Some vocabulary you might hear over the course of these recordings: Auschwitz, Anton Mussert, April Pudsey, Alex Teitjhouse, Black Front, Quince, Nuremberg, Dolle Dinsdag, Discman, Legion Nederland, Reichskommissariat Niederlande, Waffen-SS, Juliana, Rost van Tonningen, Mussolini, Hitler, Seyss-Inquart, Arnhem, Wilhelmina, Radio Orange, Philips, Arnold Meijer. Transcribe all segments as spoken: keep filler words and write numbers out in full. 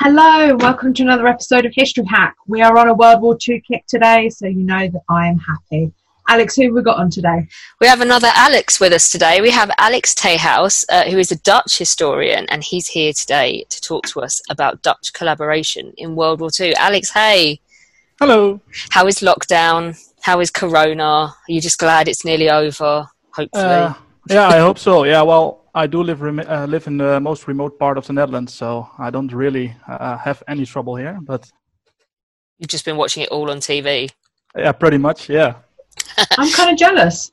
Hello, welcome to another episode of History Hack. We are on a World War Two kick today, so you know that I am happy. Alex, who have we got on today? We have another Alex with us today. We have Alex Teitjhouse, uh, who is a Dutch historian, and he's here today to talk to us about Dutch collaboration in World War Two. Alex, hey. Hello. How is lockdown? How is Corona? Are you just glad it's nearly over, hopefully? Uh, yeah, I hope so. Yeah, well, I do live rem- uh, live in the most remote part of the Netherlands, so I don't really uh, have any trouble here. But you've just been watching it all on T V. Yeah, pretty much. Yeah, I'm kind of jealous.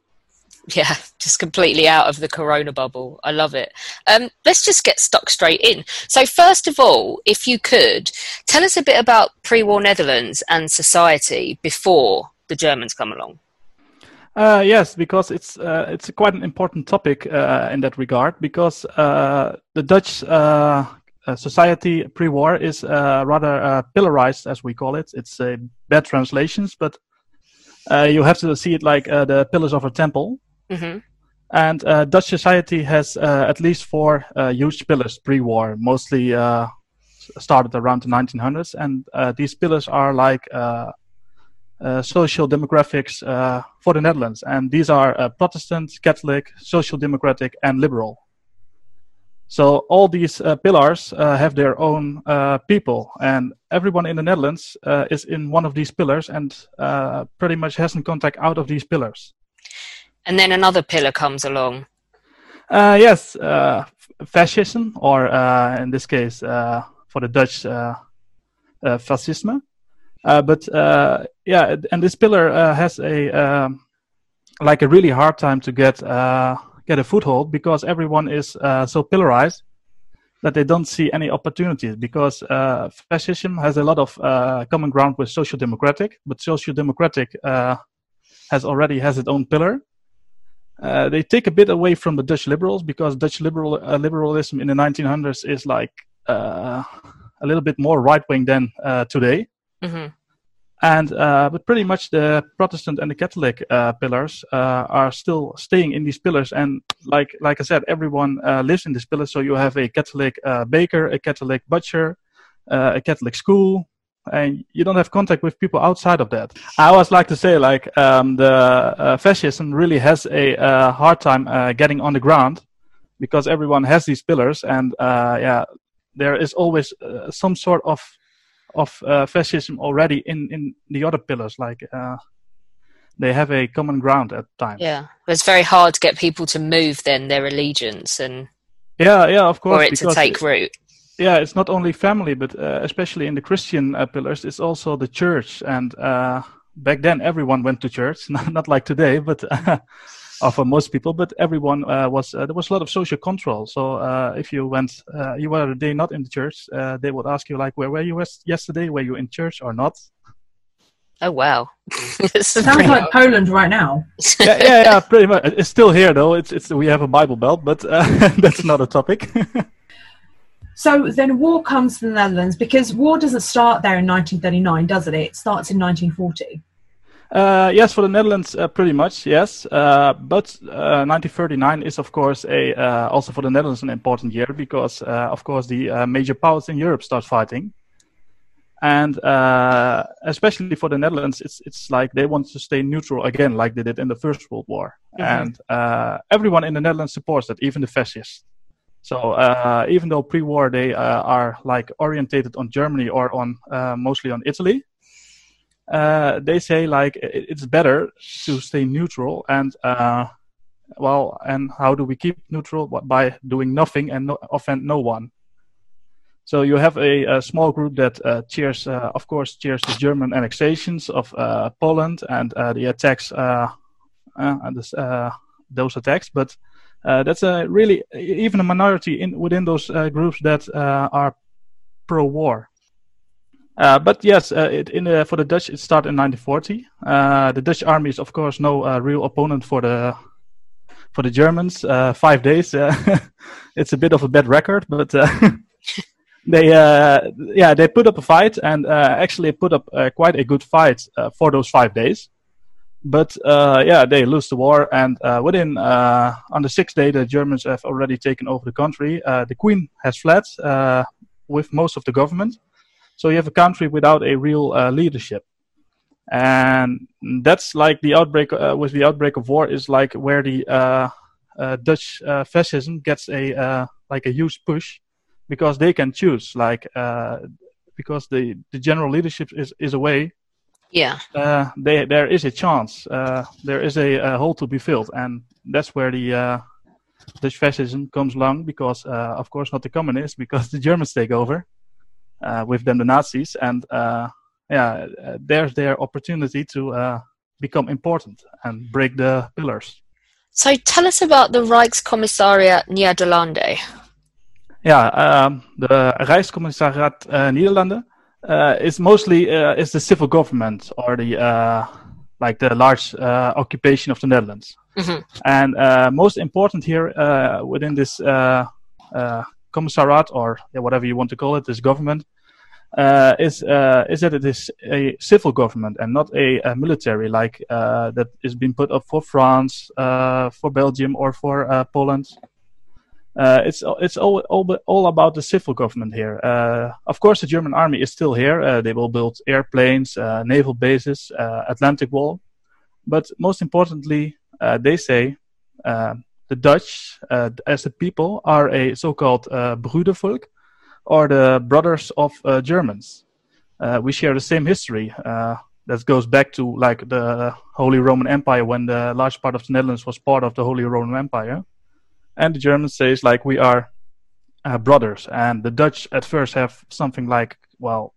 Yeah, just completely out of the Corona bubble. I love it. Um, let's just get stuck straight in. So, first of all, if you could tell us a bit about pre-war Netherlands and society before the Germans come along. Uh, yes, because it's uh, it's quite an important topic uh, in that regard, because uh, the Dutch uh, society pre-war is uh, rather uh, pillarized, as we call it. It's uh, bad translations, but uh, you have to see it like uh, the pillars of a temple. Mm-hmm. And uh, Dutch society has uh, at least four uh, huge pillars pre-war, mostly uh, started around the nineteen hundreds. And uh, these pillars are like... Uh, Uh, social demographics uh, for the Netherlands, and these are uh, Protestant, Catholic, social democratic, and liberal. So all these uh, pillars uh, have their own uh, people, and everyone in the Netherlands uh, is in one of these pillars and uh, pretty much has in contact out of these pillars. And then another pillar comes along. Uh, yes, uh, fascism, or uh, in this case uh, for the Dutch, uh, uh, fascisme. Uh, but uh, yeah, and this pillar uh, has a um, like a really hard time to get uh, get a foothold, because everyone is uh, so pillarized that they don't see any opportunities. Because uh, fascism has a lot of uh, common ground with social democratic, but social democratic uh, has already has its own pillar. Uh, they take a bit away from the Dutch liberals, because Dutch liberal uh, liberalism in the nineteen hundreds is like uh, a little bit more right wing than uh, today. Mm-hmm. And uh, but pretty much the Protestant and the Catholic uh, pillars uh, are still staying in these pillars, and like like I said, everyone uh, lives in this pillar. So you have a Catholic uh, baker, a Catholic butcher, uh, a Catholic school, and you don't have contact with people outside of that. I always like to say like um, the uh, fascism really has a uh, hard time uh, getting on the ground, because everyone has these pillars, and uh, yeah, there is always uh, some sort of of uh, fascism already in, in the other pillars, like uh, they have a common ground at times. Yeah, it's very hard to get people to move then their allegiance and yeah, yeah, of course, for it to take root. Yeah, it's not only family, but uh, especially in the Christian uh, pillars, it's also the church. And uh, back then, everyone went to church, not like today, but uh, or for most people. But everyone uh, was uh, there was a lot of social control. So uh, if you went, uh, you were a day not in the church, uh, they would ask you like, "Where were you yesterday? Were you in church or not?" Oh wow! Sounds like Poland right now. yeah, yeah, yeah, pretty much. It's still here though. It's it's we have a Bible Belt, but uh, that's another topic. So then war comes to the Netherlands, because war doesn't start there in nineteen thirty-nine, does it? It starts in nineteen forty. Uh, yes, for the Netherlands, uh, pretty much, yes. Uh, but uh, nineteen thirty-nine is, of course, a uh, also for the Netherlands an important year, because, uh, of course, the uh, major powers in Europe start fighting. And uh, especially for the Netherlands, it's it's like they want to stay neutral again, like they did in the First World War. Mm-hmm. And uh, everyone in the Netherlands supports that, even the fascists. So uh, even though pre-war they uh, are like orientated on Germany or on uh, mostly on Italy, uh, they say like it's better to stay neutral. And uh, well, and how do we keep neutral? By doing nothing and no, offend no one. So you have a, a small group that uh, cheers, uh, of course, cheers the German annexations of uh, Poland and uh, the attacks, uh, uh, and this, uh, those attacks. But uh, that's a really even a minority in within those uh, groups that uh, are pro-war. Uh, but yes, uh, it, in the, for the Dutch, it started in nineteen forty. Uh, the Dutch army is, of course, no uh, real opponent for the for the Germans. Uh, five days. Uh, it's a bit of a bad record, but. Uh, They, uh, yeah, they put up a fight, and uh, actually put up uh, quite a good fight uh, for those five days. But uh, yeah, they lose the war, and uh, within uh, on the sixth day, the Germans have already taken over the country. Uh, the Queen has fled uh, with most of the government, so you have a country without a real uh, leadership, and that's like the outbreak uh, with the outbreak of war is like where the uh, uh, Dutch uh, fascism gets a uh, like a huge push. Because they can choose, like, uh, because the, the general leadership is, is away. Yeah. Uh, they, there is a chance. Uh, there is a, a hole to be filled. And that's where the uh, Dutch fascism comes along. Because, uh, of course, not the communists, because the Germans take over. Uh, with them, the Nazis. And, uh, yeah, there's their opportunity to uh, become important and break the pillars. So tell us about the Reichskommissariat Niederlande. Yeah, um, the Reichskommissariat uh, Niederlande uh, is mostly uh, is the civil government or the uh, like the large uh, occupation of the Netherlands. Mm-hmm. And uh, most important here uh, within this uh, uh, commissariat or whatever you want to call it, this government uh, is uh, is that it is a civil government and not a, a military like uh, that is being put up for France, uh, for Belgium, or for uh, Poland. Uh, it's it's all, all all about the civil government here. Uh, of course, the German army is still here. Uh, they will build airplanes, uh, naval bases, uh, Atlantic Wall. But most importantly, uh, they say uh, the Dutch, uh, as a people, are a so-called uh, Brüdervolk, or the brothers of uh, Germans. Uh, we share the same history. Uh, that goes back to like the Holy Roman Empire, when the large part of the Netherlands was part of the Holy Roman Empire. And the Germans says like we are uh, brothers, and the Dutch at first have something like, well,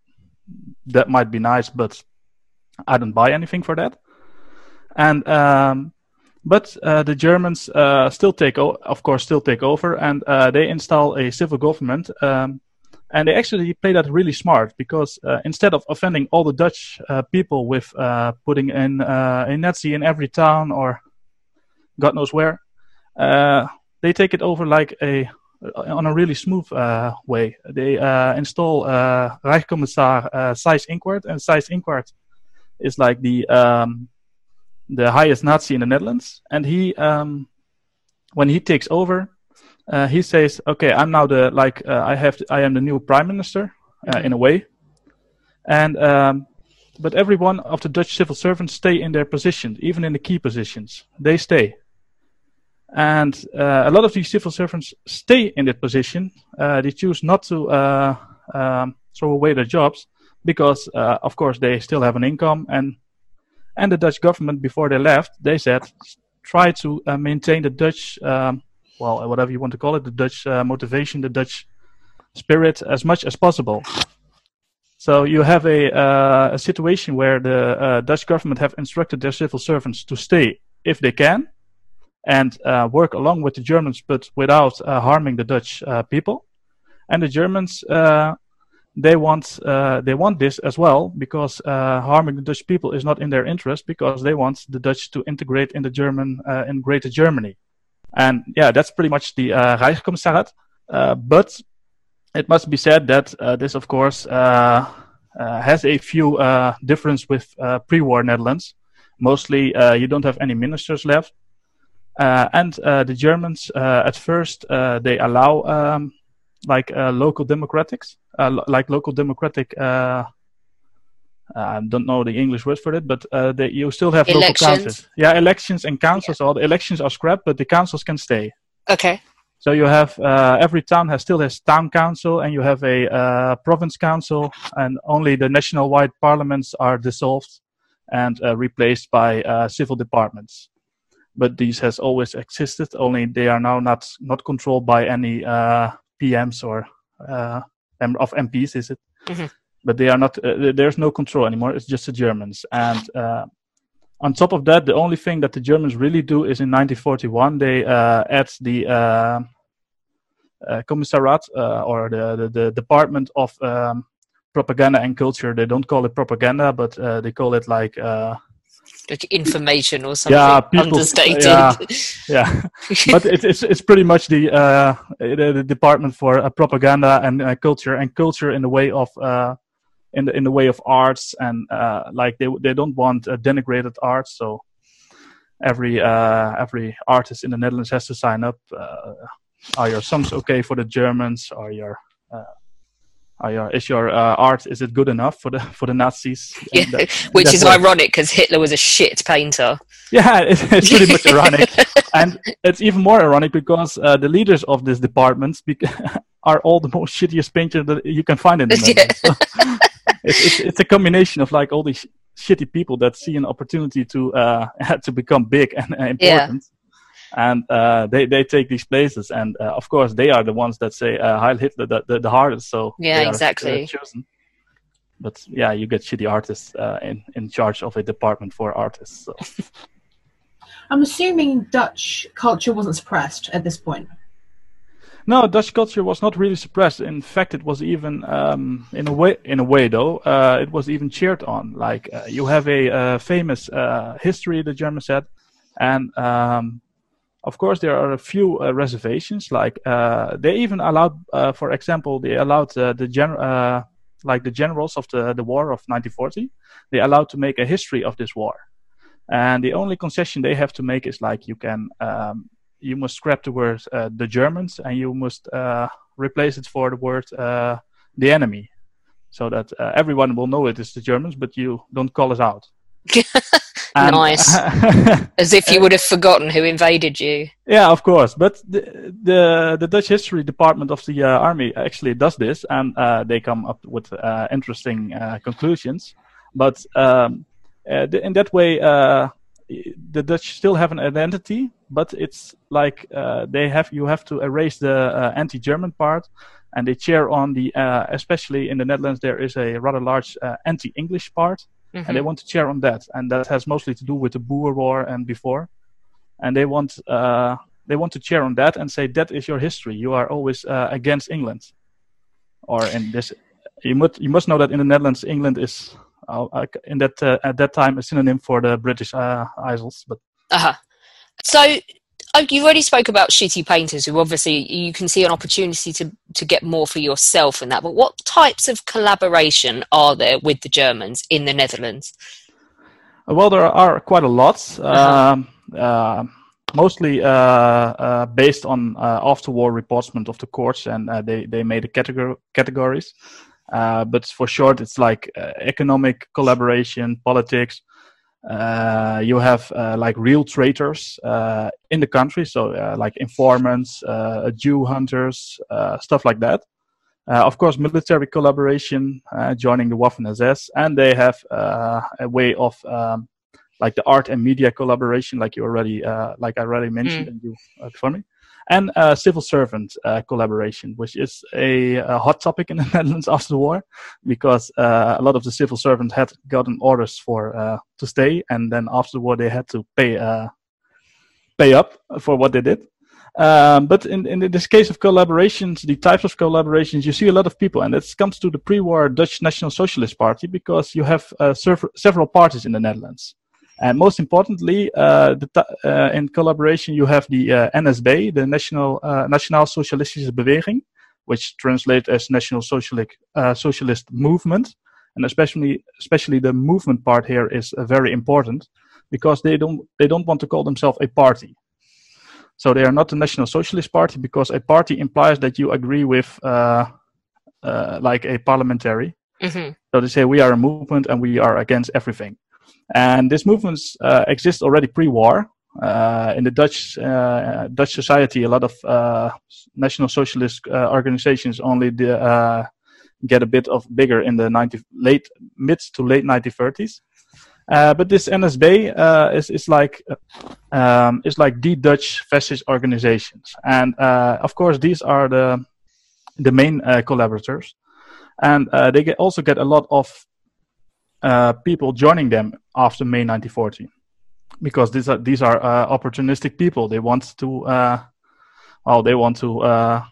that might be nice, but I don't buy anything for that. And um, but uh, the Germans uh, still take, o- of course, still take over, and uh, they install a civil government, um, and they actually play that really smart because uh, instead of offending all the Dutch uh, people with uh, putting in uh, a Nazi in every town or God knows where. Uh, They take it over like a on a really smooth uh, way. They uh, install uh, Reichskommissar uh, Seyss-Inquart, and Seyss-Inquart is like the um, the highest Nazi in the Netherlands. And he, um, when he takes over, uh, he says, "Okay, I'm now the like uh, I have to, I am the new prime minister uh, mm-hmm. in a way." And um, but every one of the Dutch civil servants stay in their position, even in the key positions. They stay. And uh, a lot of these civil servants stay in that position. Uh, they choose not to uh, um, throw away their jobs because, uh, of course, they still have an income. And and the Dutch government, before they left, they said, try to uh, maintain the Dutch, um, well, whatever you want to call it, the Dutch uh, motivation, the Dutch spirit as much as possible. So you have a, uh, a situation where the uh, Dutch government have instructed their civil servants to stay if they can. And uh, work along with the Germans, but without uh, harming the Dutch uh, people. And the Germans, uh, they want uh, they want this as well, because uh, harming the Dutch people is not in their interest, because they want the Dutch to integrate in the German uh, in Greater Germany. And yeah, that's pretty much the uh, Reichskommissariat. Uh, but it must be said that uh, this, of course, uh, uh, has a few uh, difference with uh, pre-war Netherlands. Mostly, uh, you don't have any ministers left. Uh, and uh, the Germans, uh, at first, uh, they allow um, like uh, local democratics, uh, lo- like local democratic uh, uh, I don't know the English word for it, but uh, they, you still have elections. Local councils. Yeah, elections and councils. Yeah. All the elections are scrapped, but the councils can stay. Okay. So you have uh, every town has still has town council, and you have a uh, province council, and only the national-wide parliaments are dissolved and uh, replaced by uh, civil departments. But these has always existed, only they are now not not controlled by any uh, P Ms or uh, of M Ps, is it? Mm-hmm. But they are not. Uh, there's no control anymore. It's just the Germans. And uh, on top of that, the only thing that the Germans really do is in nineteen forty-one they uh, add the uh, uh, commissariat uh, or the, the the department of um, propaganda and culture. They don't call it propaganda, but uh, they call it like. Uh, Like information or something, yeah, people, understated. Yeah, yeah. But it, it's it's pretty much the uh, the, the department for uh, propaganda and uh, culture, and culture in the way of uh, in the in the way of arts, and uh, like they they don't want uh, denigrated arts, so every uh, every artist in the Netherlands has to sign up. Uh, are your songs okay for the Germans? Are your uh, Are your, is your uh, art, is it good enough for the for the Nazis? Yeah, that, which is what, ironic, because Hitler was a shit painter. Yeah, it, it's pretty much ironic. And it's even more ironic because uh, the leaders of these departments be- are all the most shittiest painters that you can find in the Netherlands. Yeah. So it's, it's, it's a combination of like all these sh- shitty people that see an opportunity to uh, to become big and uh, important. Yeah. And uh, they, they take these places, and uh, of course they are the ones that say uh, Heil Hitler the, the, the hardest. So yeah, they are, exactly. Uh, chosen. But yeah, you get shitty artists uh, in in charge of a department for artists. So. I'm assuming Dutch culture wasn't suppressed at this point. No, Dutch culture was not really suppressed. In fact, it was even um, in a way in a way though uh, it was even cheered on. Like uh, you have a uh, famous uh, history the Germans had, and. Um, Of course, there are a few uh, reservations. Like uh, they even allowed, uh, for example, they allowed uh, the gen- uh, like the generals of the, the war of nineteen forty They allowed to make a history of this war, and the only concession they have to make is like you can, um, you must scrap the word uh, the Germans, and you must uh, replace it for the word uh, the enemy, so that uh, everyone will know it is the Germans, but you don't call us out. And, nice. As if you would have forgotten who invaded you. Yeah, of course. But the the, the Dutch history department of the uh, army actually does this, and uh, they come up with uh, interesting uh, conclusions. But um, uh, th- in that way, uh, the Dutch still have an identity, but it's like uh, they have you have to erase the uh, anti-German part, and they cheer on the. Uh, especially in the Netherlands, there is a rather large uh, anti-English part. Mm-hmm. And they want to cheer on that, and that has mostly to do with the Boer War and before. And they want uh, they want to cheer on that and say that is your history. You are always uh, against England, or in this you must you must know that in the Netherlands, England is uh, in that uh, at that time a synonym for the British uh, Isles. But uh-huh. So. Oh, you already spoke about shitty painters who obviously you can see an opportunity to, to get more for yourself and that, but what types of collaboration are there with the Germans in the Netherlands? Well, there are quite a lot, uh-huh. um, uh, mostly uh, uh, based on uh, after-war reportment of the courts, and uh, they, they made the categor- categories, uh, but for short it's like uh, economic collaboration, politics. Uh, you have uh, like real traitors uh, in the country, so uh, like informants, uh, Jew hunters, uh, stuff like that. Uh, of course, military collaboration, uh, joining the Waffen-S S, and they have uh, a way of um, like the art and media collaboration, like you already, uh, like I already mentioned, mm. and you uh, for me, and uh, civil servant uh, collaboration, which is a, a hot topic in the Netherlands after the war, because uh, a lot of the civil servants had gotten orders for uh, to stay, and then after the war they had to pay uh, pay up for what they did. Um, but in, in this case of collaborations, the types of collaborations, you see a lot of people, and this comes to the pre-war Dutch National Socialist Party, because you have uh, serv- several parties in the Netherlands. And most importantly, uh, the t- uh, in collaboration, you have the uh, N S B, the National uh, Nationaal-Socialistische Beweging, which translates as National Sociali- uh, Socialist Movement. And especially, especially the movement part here is uh, very important, because they don't they don't want to call themselves a party. So they are not the National Socialist Party, because a party implies that you agree with uh, uh, like a parliamentary. Mm-hmm. So they say, we are a movement and we are against everything. And this movement uh, exists already pre-war. Uh, in the Dutch uh, Dutch society, a lot of uh, National Socialist uh, organizations only the, uh, get a bit of bigger in the ninety, late mid to late nineteen thirties. Uh, but this N S B uh, is, is like um, is like the Dutch fascist organizations, and uh, of course these are the the main uh, collaborators, and uh, they get, also get a lot of uh, people joining them after May nineteen forty, because these are these are uh, opportunistic people. They want to uh, well, they want to uh,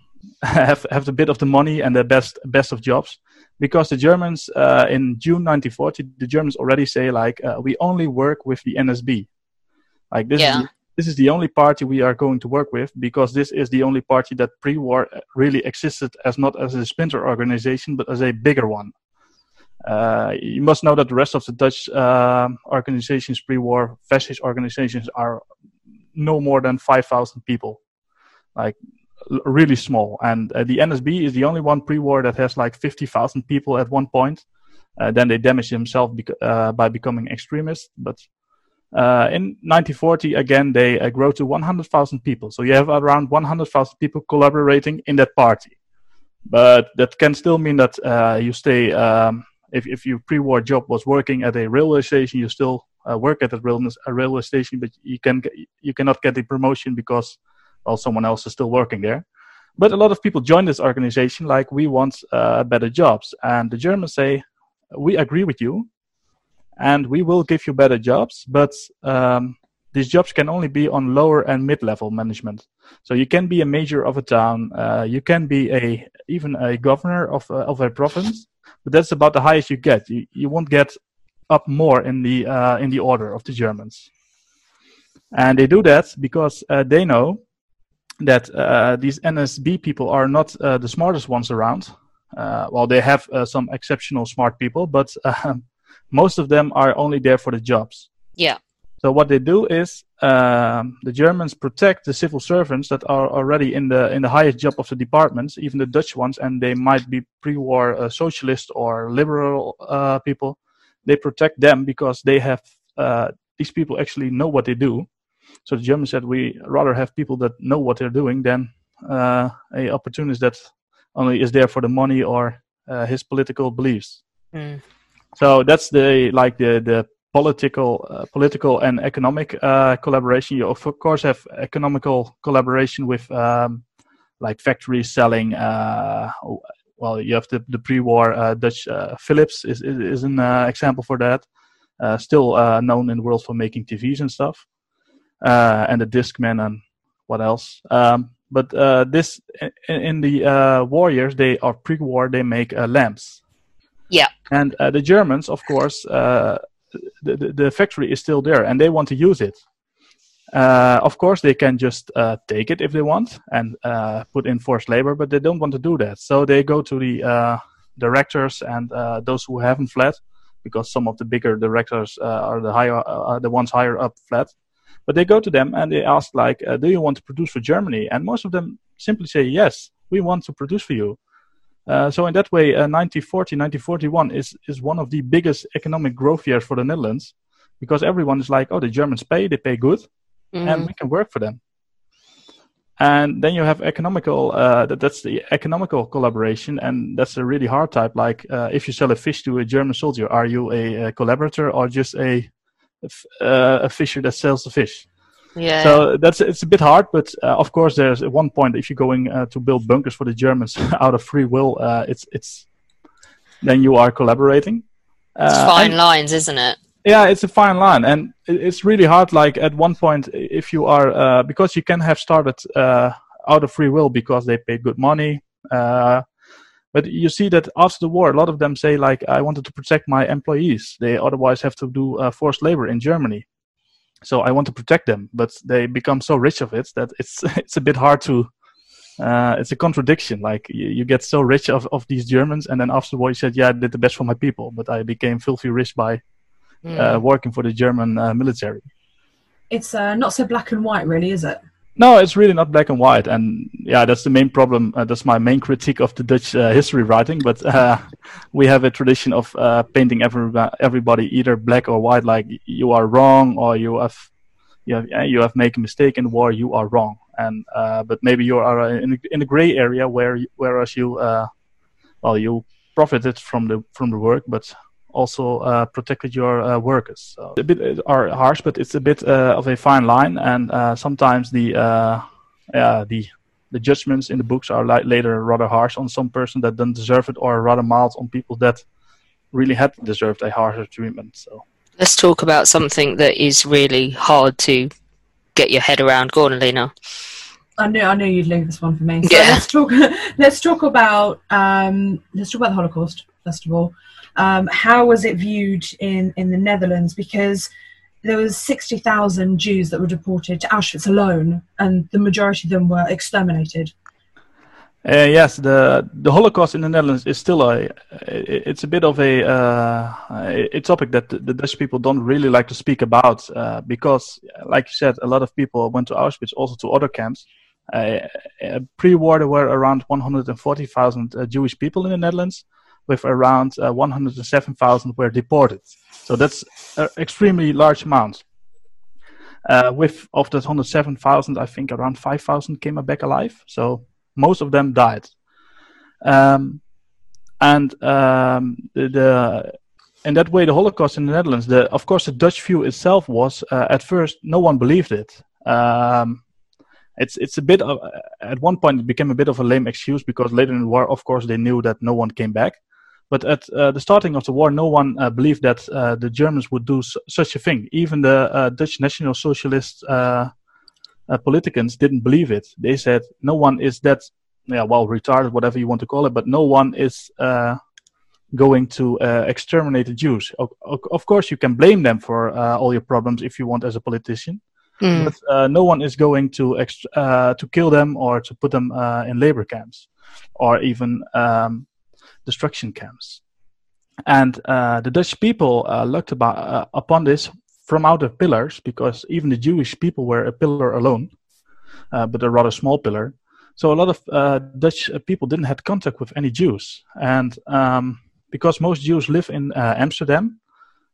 have have a bit of the money and the best best of jobs. Because the Germans, uh, in June nineteen forty, the Germans already say, like, uh, we only work with the N S B. Like, this, yeah. is the, this is the only party we are going to work with, because this is the only party that pre-war really existed as not as a splinter organization, but as a bigger one. Uh, you must know that the rest of the Dutch uh, organizations, pre-war fascist organizations, are no more than five thousand people. Like, really small, and uh, the N S B is the only one pre-war that has like fifty thousand people at one point. Uh, then they damage themselves bec- uh, by becoming extremists, but uh, in nineteen forty again they uh, grow to one hundred thousand people. So you have around one hundred thousand people collaborating in that party, but that can still mean that uh, you stay um, if, if your pre-war job was working at a railway station, you still uh, work at a railway, a railway station, but you can you cannot get a promotion because while someone else is still working there. But a lot of people join this organization like, we want uh, better jobs. And the Germans say, we agree with you and we will give you better jobs, but um, these jobs can only be on lower and mid-level management. So you can be a major of a town, uh, you can be a even a governor of, uh, of a province, but that's about the highest you get. You, you won't get up more in the uh, in the order of the Germans. And they do that because uh, they know that uh, these N S B people are not uh, the smartest ones around. Uh, well, they have uh, some exceptional smart people, but uh, most of them are only there for the jobs. Yeah. So what they do is um, the Germans protect the civil servants that are already in the in the highest job of the departments, even the Dutch ones, and they might be pre-war uh, socialist or liberal uh, people. They protect them because they have uh, these people actually know what they do. So the Germans said, we rather have people that know what they're doing than uh, an opportunist that only is there for the money or uh, his political beliefs. Mm. So that's the like the the political, uh, political and economic uh, collaboration. You of course have economical collaboration with um, like factories selling. Uh, well, you have the, the pre-war uh, Dutch uh, Philips is is an uh, example for that. Uh, still uh, known in the world for making T Vs and stuff. Uh, and the Discman and what else? Um, but uh, this in, in the uh, war years, they are pre-war. They make uh, lamps. Yeah. And uh, the Germans, of course, uh, the the factory is still there, and they want to use it. Uh, of course, they can just uh, take it if they want and uh, put in forced labor, but they don't want to do that. So they go to the uh, directors and uh, those who haven't fled, because some of the bigger directors uh, are the higher, uh, the ones higher up fled. But they go to them and they ask, like, uh, do you want to produce for Germany? And most of them simply say, yes, we want to produce for you. Uh, so in that way, uh, nineteen forty, nineteen forty-one is, is one of the biggest economic growth years for the Netherlands, because everyone is like, oh, the Germans pay, they pay good, mm-hmm. and we can work for them. And then you have economical, uh, that, that's the economical collaboration, and that's a really hard type. Like, uh, if you sell a fish to a German soldier, are you a, a collaborator or just a... Uh, a fisher that sells the fish. Yeah. So that's it's a bit hard, but uh, of course there's at one point if you're going uh, to build bunkers for the Germans out of free will, uh, it's it's then you are collaborating. Uh, it's fine and, lines, isn't it? Yeah, it's a fine line, and it's really hard. Like at one point, if you are uh, because you can have started uh, out of free will because they pay good money, uh, but you see that after the war, a lot of them say, like, I wanted to protect my employees. They otherwise have to do uh, forced labor in Germany. So I want to protect them. But they become so rich of it that it's it's a bit hard to... Uh, it's a contradiction. Like, you, you get so rich of, of these Germans. And then after the war, you said, yeah, I did the best for my people. But I became filthy rich by mm. uh, working for the German uh, military. It's uh, not so black and white, really, is it? No, it's really not black and white, and yeah, that's the main problem. Uh, that's my main critique of the Dutch uh, history writing. But uh, we have a tradition of uh, painting every, everybody either black or white, like you are wrong, or you have you have, you have made a mistake in war, you are wrong. And uh, but maybe you are in in a gray area where whereas you uh, well you profited from the from the work, but also uh, protected your uh, workers. So a bit are harsh, but it's a bit uh, of a fine line, and uh, sometimes the uh, uh, the the judgments in the books are li- later rather harsh on some person that don't deserve it, or rather mild on people that really had deserved a harsher treatment. So let's talk about something that is really hard to get your head around. Gordon, Lena. I knew I knew you'd leave this one for me. So yeah. Let's talk. Let's talk about um, let's talk about the Holocaust first of all. Um, how was it viewed in, in the Netherlands? Because there was sixty thousand Jews that were deported to Auschwitz alone, and the majority of them were exterminated. Uh, yes, the the Holocaust in the Netherlands is still a it's a bit of a uh, a topic that the Dutch people don't really like to speak about uh, because, like you said, a lot of people went to Auschwitz, also to other camps. Uh, pre-war, there were around one hundred forty thousand uh, Jewish people in the Netherlands, with around uh, one hundred seven thousand were deported. So that's an extremely large amount. Uh, with of that one hundred seven thousand, I think around five thousand came back alive. So most of them died. Um, and um, the, the in that way, the Holocaust in the Netherlands, the, of course, the Dutch view itself was, uh, at first, no one believed it. Um, It's it's a bit of, at one point it became a bit of a lame excuse, because later in the war, of course, they knew that no one came back. But at uh, the starting of the war, no one uh, believed that uh, the Germans would do s- such a thing. Even the uh, Dutch National Socialist uh, uh, politicians didn't believe it. They said no one is that, yeah, well, retarded, whatever you want to call it, but no one is uh, going to uh, exterminate the Jews. O- o- of course, you can blame them for uh, all your problems if you want as a politician. Mm. But uh, no one is going to ext- uh, to kill them, or to put them uh, in labor camps, or even um, destruction camps. And uh, the Dutch people uh, looked about, uh, upon this from out of pillars, because even the Jewish people were a pillar alone, uh, but a rather small pillar. So a lot of uh, Dutch people didn't have contact with any Jews, and um, because most Jews live in uh, Amsterdam,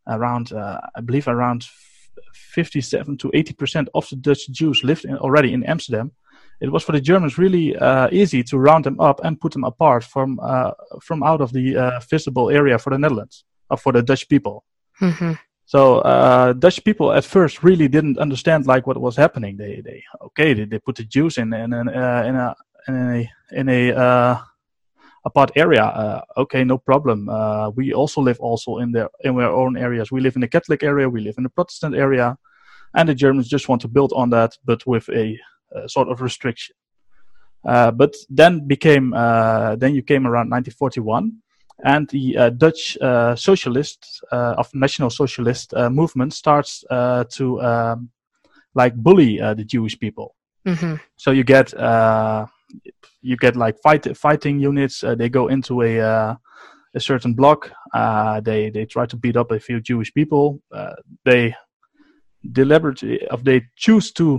around uh, I believe around. fifty-seven to eighty percent of the Dutch Jews lived in, already in Amsterdam. It was for the Germans really uh, easy to round them up and put them apart from uh, from out of the uh, visible area for the Netherlands, or for the Dutch people. Mm-hmm. So uh, Dutch people at first really didn't understand like what was happening. They they okay they, they put the Jews in in in, uh, in a in a, in a uh, apart area. Uh, okay, no problem. Uh, we also live also in their in our own areas. We live in the Catholic area. We live in the Protestant area, and the Germans just want to build on that, but with a, a sort of restriction. Uh, but then became uh, then you came around nineteen forty-one, and the uh, Dutch uh, socialists uh, of National Socialist uh, movement starts uh, to um, like bully uh, the Jewish people. Mm-hmm. So you get. Uh, You get like fight, fighting units. Uh, they go into a uh, a certain block. Uh, they they try to beat up a few Jewish people. Uh, they deliberately, if they choose to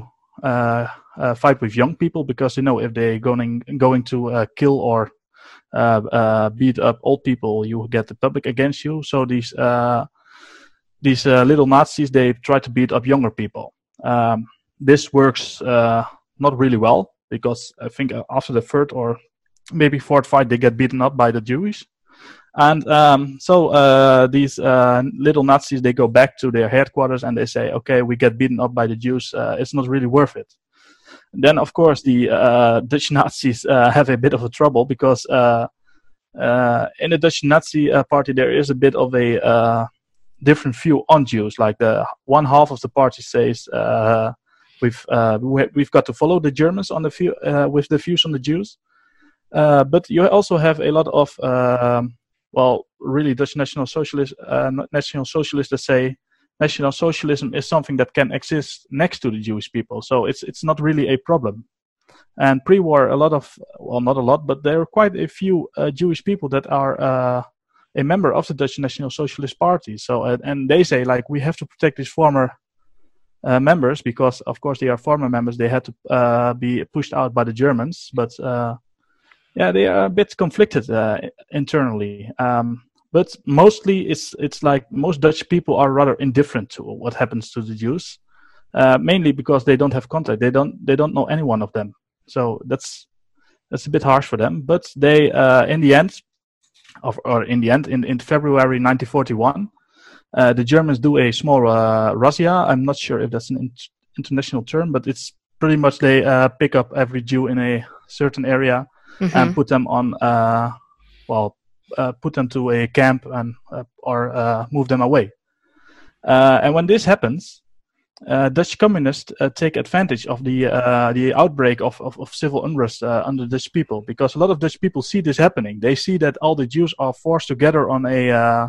uh, uh, fight with young people, because you know if they're going going to uh, kill or uh, uh, beat up old people, you get the public against you. So these uh, these uh, little Nazis, they try to beat up younger people. Um, this works uh, not really well. Because I think after the third or maybe fourth fight, they get beaten up by the Jewish. And um, so uh, these uh, little Nazis, they go back to their headquarters and they say, okay, we get beaten up by the Jews. Uh, it's not really worth it. And then, of course, the uh, Dutch Nazis uh, have a bit of a trouble because uh, uh, in the Dutch Nazi uh, party, there is a bit of a uh, different view on Jews. Like the one half of the party says... Uh, We've uh, we've got to follow the Germans on the view, uh, with the views on the Jews, uh, but you also have a lot of um, well, really Dutch National Socialists, uh, National Socialists that say National Socialism is something that can exist next to the Jewish people, so it's it's not really a problem. And pre-war, a lot of well, not a lot, but there are quite a few uh, Jewish people that are uh, a member of the Dutch National Socialist Party. So uh, and they say like we have to protect this former. uh, members, because of course they are former members. They had to uh, be pushed out by the Germans, but uh, yeah, they are a bit conflicted uh, internally. Um, but mostly, it's it's like most Dutch people are rather indifferent to what happens to the Jews, uh, mainly because they don't have contact. They don't they don't know any one of them. So that's that's a bit harsh for them. But they uh, in the end. Of, or in the end, in, in February nineteen forty-one, uh, the Germans do a small uh, razzia. I'm not sure if that's an in- international term, but it's pretty much they uh, pick up every Jew in a certain area mm-hmm. and put them on, uh, well, uh, put them to a camp and uh, or uh, move them away. Uh, and when this happens, uh, Dutch communists uh, take advantage of the uh, the outbreak of, of, of civil unrest uh, under Dutch people, because a lot of Dutch people see this happening. They see that all the Jews are forced together on a uh,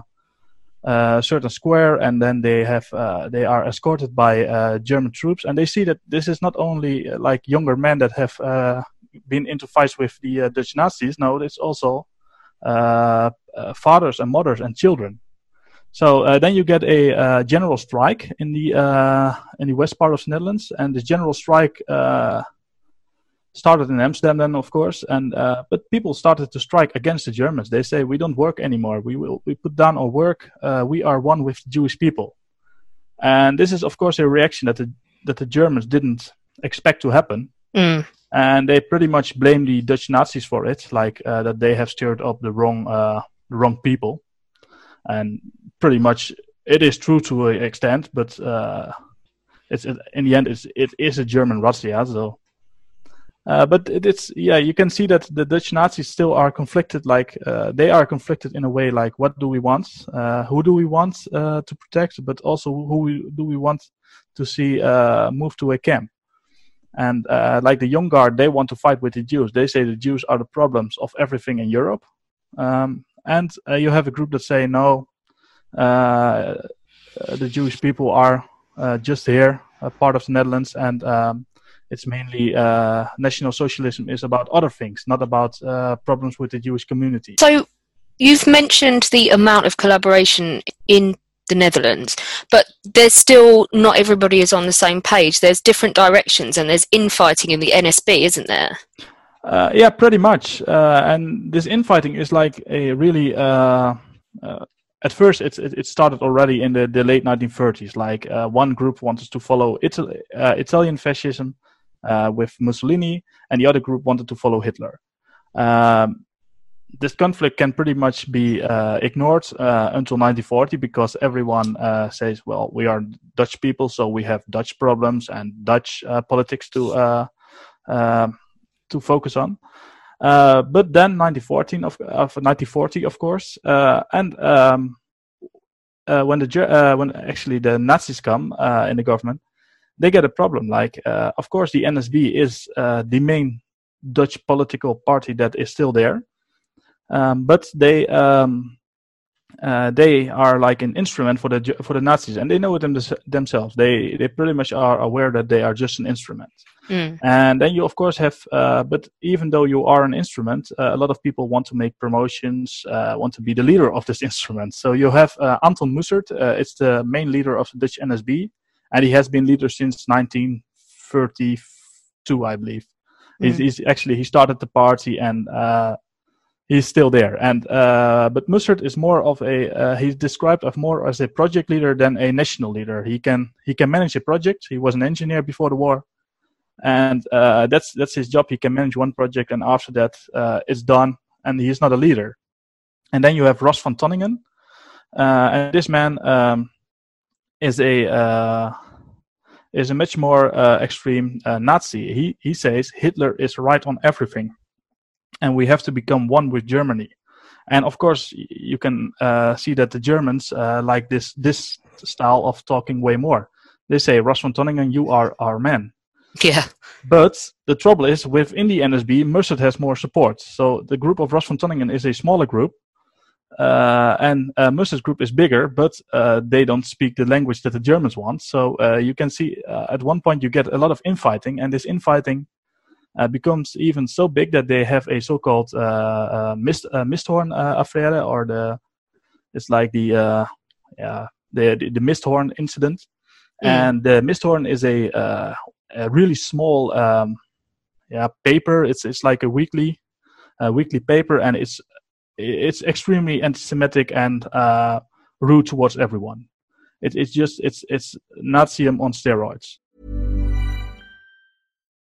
uh, certain square, and then they have uh, they are escorted by uh, German troops, and they see that this is not only uh, like younger men that have uh, been into fights with the uh, Dutch Nazis. No, it's also uh, uh, fathers and mothers and children. So uh, then you get a uh, general strike in the uh, in the west part of the Netherlands, and the general strike uh, started in Amsterdam, then of course, and uh, but people started to strike against the Germans. They say, "We don't work anymore. We will we put down our work. Uh, we are one with the Jewish people," and this is of course a reaction that the that the Germans didn't expect to happen, mm. and they pretty much blame the Dutch Nazis for it, like uh, that they have stirred up the wrong uh, the wrong people. And pretty much, it is true to an extent, but uh, it's in the end, it's, it is a German razzia. So, uh, but it, it's yeah, you can see that the Dutch Nazis still are conflicted. Like uh, they are conflicted in a way, like what do we want? Uh, who do we want uh, to protect? But also, who we, do we want to see uh, move to a camp? And uh, like the Young Guard, they want to fight with the Jews. They say the Jews are the problems of everything in Europe. Um, And uh, you have a group that say, no, uh, the Jewish people are uh, just here, a part of the Netherlands, and um, it's mainly uh, National Socialism is about other things, not about uh, problems with the Jewish community. So you've mentioned the amount of collaboration in the Netherlands, but there's still not everybody is on the same page. There's different directions and there's infighting in the N S B, isn't there? Uh, yeah, pretty much. Uh, and this infighting is like a really. Uh, uh, at first, it's, it it started already in the, the late nineteen thirties. Like uh, one group wanted to follow Italy, uh, Italian fascism uh, with Mussolini, and the other group wanted to follow Hitler. Um, this conflict can pretty much be uh, ignored uh, until nineteen forty, because everyone uh, says, "Well, we are Dutch people, so we have Dutch problems and Dutch uh, politics to." Uh, uh, to focus on. Uh, but then nineteen fourteen of, of nineteen forty, of course, uh, and um, uh, when the uh, when actually the Nazis come uh, in the government, they get a problem. Like, uh, of course, the N S B is uh, the main Dutch political party that is still there, um, but they um, uh, they are like an instrument for the for the Nazis, and they know it them, themselves. They they pretty much are aware that they are just an instrument. Mm. And then you of course have uh, but even though you are an instrument, uh, a lot of people want to make promotions, uh, want to be the leader of this instrument. So you have uh, Anton Mussert, uh, it's the main leader of the Dutch N S B, and he has been leader since nineteen thirty-two, I believe. Mm. he's, he's actually he started the party, and uh, he's still there. And uh, but Mussert is more of a uh, he's described as more as a project leader than a national leader. He can he can manage a project. He was an engineer before the war. And uh, that's that's his job. He can manage one project, and after that, uh, it's done. And he's not a leader. And then you have Rost van Tonningen, uh, and this man um, is a uh, is a much more uh, extreme uh, Nazi. He he says Hitler is right on everything, and we have to become one with Germany. And of course, you can uh, see that the Germans uh, like this this style of talking way more. They say, Rost van Tonningen, you are our man. Yeah, but the trouble is within the N S B, Mussert has more support. So the group of Rost van Tonningen is a smaller group, uh, and uh, Mussert's group is bigger. But uh, they don't speak the language that the Germans want. So uh, you can see uh, at one point you get a lot of infighting, and this infighting uh, becomes even so big that they have a so-called uh, uh, Mist uh, Misthoorn uh, affair, or the it's like the uh, yeah the the, the Misthoorn incident. Mm. And uh, Misthoorn is a, uh, a really small um, yeah paper. It's it's like a weekly uh, weekly paper, and it's it's extremely anti-Semitic and uh, rude towards everyone. It, it's just it's it's Nazism on steroids.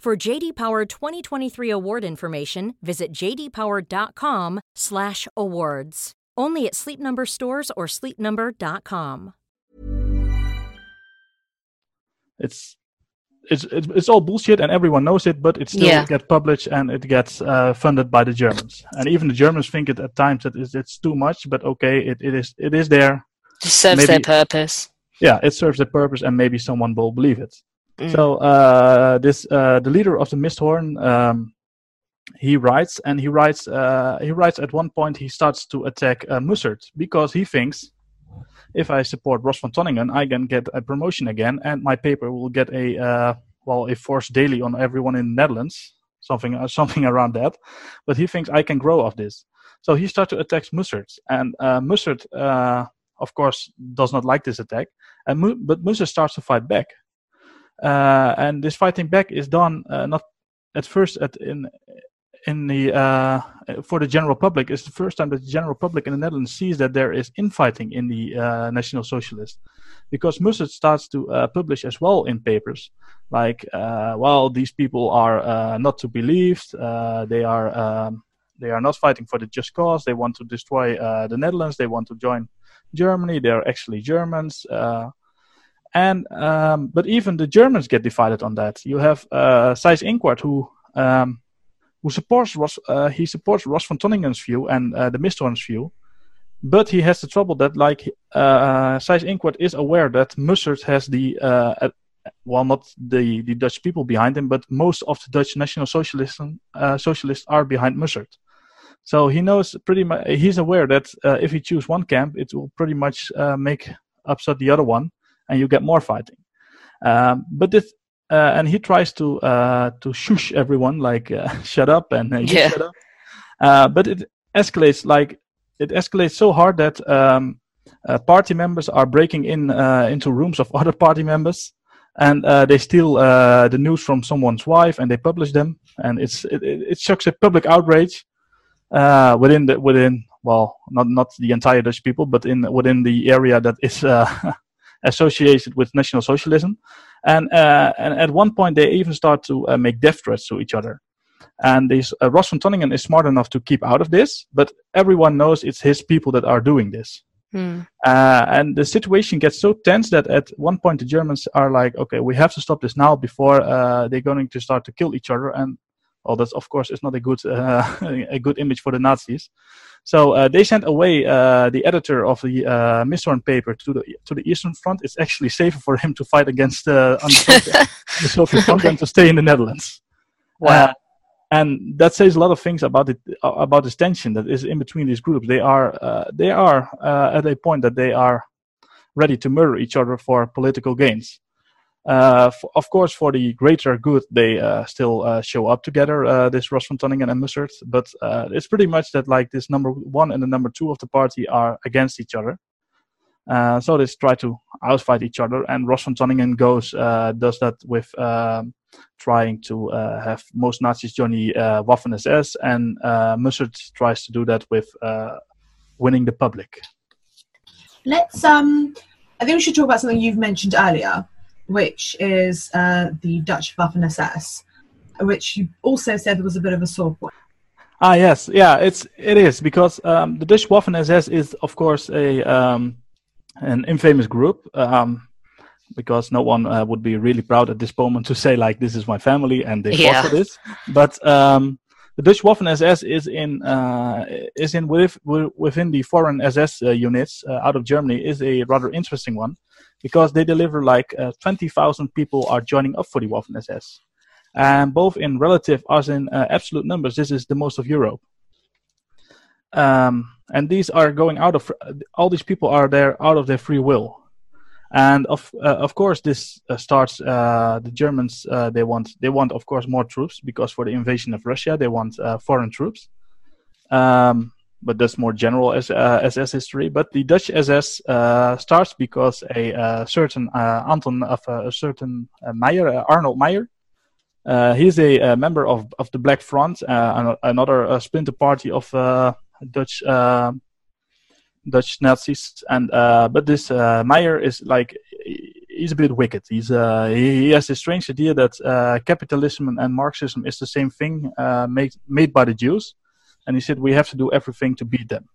For J D Power twenty twenty-three award information, visit j d power dot com slash awards. Only at Sleep Number stores or sleep number dot com. It's it's it's, it's all bullshit, and everyone knows it, but it still yeah. gets published, and it gets uh, funded by the Germans. And even the Germans think it at times that it's, it's too much, but okay, it, it is it is there. It serves maybe, their purpose. Yeah, it serves their purpose, and maybe someone will believe it. Mm. So uh, this uh, the leader of the Misthoorn, um, he writes, and he writes, uh, he writes at one point he starts to attack uh, Mussert, because he thinks, if I support Rost van Tonningen, I can get a promotion again, and my paper will get a uh, well a forced daily on everyone in the Netherlands, something uh, something around that. But he thinks I can grow off this, so he starts to attack Mussert, and uh, Mussert, uh, of course, does not like this attack, and Mu- but Mussert starts to fight back. Uh, and this fighting back is done uh, not at first at in in the uh, for the general public. It's the first time that the general public in the Netherlands sees that there is infighting in the uh, National Socialists, because Mussert starts to uh, publish as well in papers like, uh, well, these people are uh, not to be believed. Uh, they are um, they are not fighting for the just cause. They want to destroy uh, the Netherlands. They want to join Germany. They are actually Germans. Uh, And um, but even the Germans get divided on that. You have uh, Seyss-Inquart who um, who supports Ross, uh, he supports Rost van Tonningen's view and uh, the Misthoorn's view, but he has the trouble that like uh, Seyss-Inquart is aware that Mussert has the uh, well not the, the Dutch people behind him, but most of the Dutch National Socialists uh, socialists are behind Mussert. So he knows pretty much. He's aware that uh, if he chooses one camp, it will pretty much uh, make upset the other one, and you get more fighting. Um, but this, uh, and he tries to uh, to shush everyone, like uh, shut up and uh, yeah. shut up. Uh, but it escalates, like it escalates so hard that um, uh, party members are breaking in uh, into rooms of other party members, and uh, they steal uh, the news from someone's wife and they publish them, and it's it it shocks a public outrage uh, within the within well not not the entire Dutch people, but in within the area that is. Uh, associated with National Socialism, and uh, and at one point they even start to uh, make death threats to each other. And this uh, Rost van Tonningen is smart enough to keep out of this, but everyone knows it's his people that are doing this. Mm. Uh, and the situation gets so tense that at one point the Germans are like, okay, we have to stop this now before uh, they're going to start to kill each other. And well, that's of course is not a good uh, a good image for the Nazis. So uh, they sent away uh, the editor of the uh, Misthoorn paper to the to the Eastern Front. It's actually safer for him to fight against uh, the Soviet Front than to stay in the Netherlands. Wow! Uh, and that says a lot of things about it about this tension that is in between these groups. They are uh, they are uh, at a point that they are ready to murder each other for political gains. Uh, f- of course, for the greater good, they uh, still uh, show up together. Uh, this Rost van Tonningen and Mussert, but uh, it's pretty much that like this number one and the number two of the party are against each other. Uh, so they try to outfight each other, and Rost van Tonningen goes uh, does that with um, trying to uh, have most Nazis join the uh, Waffen-S S, and uh, Mussert tries to do that with uh, winning the public. Let's um, I think we should talk about something you've mentioned earlier. which is uh, the Dutch Waffen-S S, which you also said was a bit of a sore point. Ah, yes. Yeah, it's, it is, because um, the Dutch Waffen-S S is, of course, a um, an infamous group, um, because no one uh, would be really proud at this moment to say, like, this is my family and they fought for this. But um, the Dutch Waffen-S S is in uh, is in with, within the foreign S S uh, units uh, out of Germany is a rather interesting one, because they deliver, like, uh, twenty thousand people are joining up for the Waffen-S S. And both in relative as in uh, absolute numbers, this is the most of Europe. Um, and these are going out of all these people are there out of their free will, and of uh, of course this uh, starts uh, the Germans. Uh, they want they want of course more troops, because for the invasion of Russia they want uh, foreign troops. Um, but that's more general as uh, S S history. But the Dutch S S uh, starts because a uh, certain uh, Anton of uh, a certain uh, Meijer, uh, Arnold Meijer. Uh, he's a, a member of, of the Black Front, uh, another uh, splinter party of uh, Dutch uh, Dutch Nazis. And uh, but this uh, Meijer is like he's a bit wicked. He's uh, he has this strange idea that uh, capitalism and Marxism is the same thing uh, made made by the Jews, and he said we have to do everything to beat them.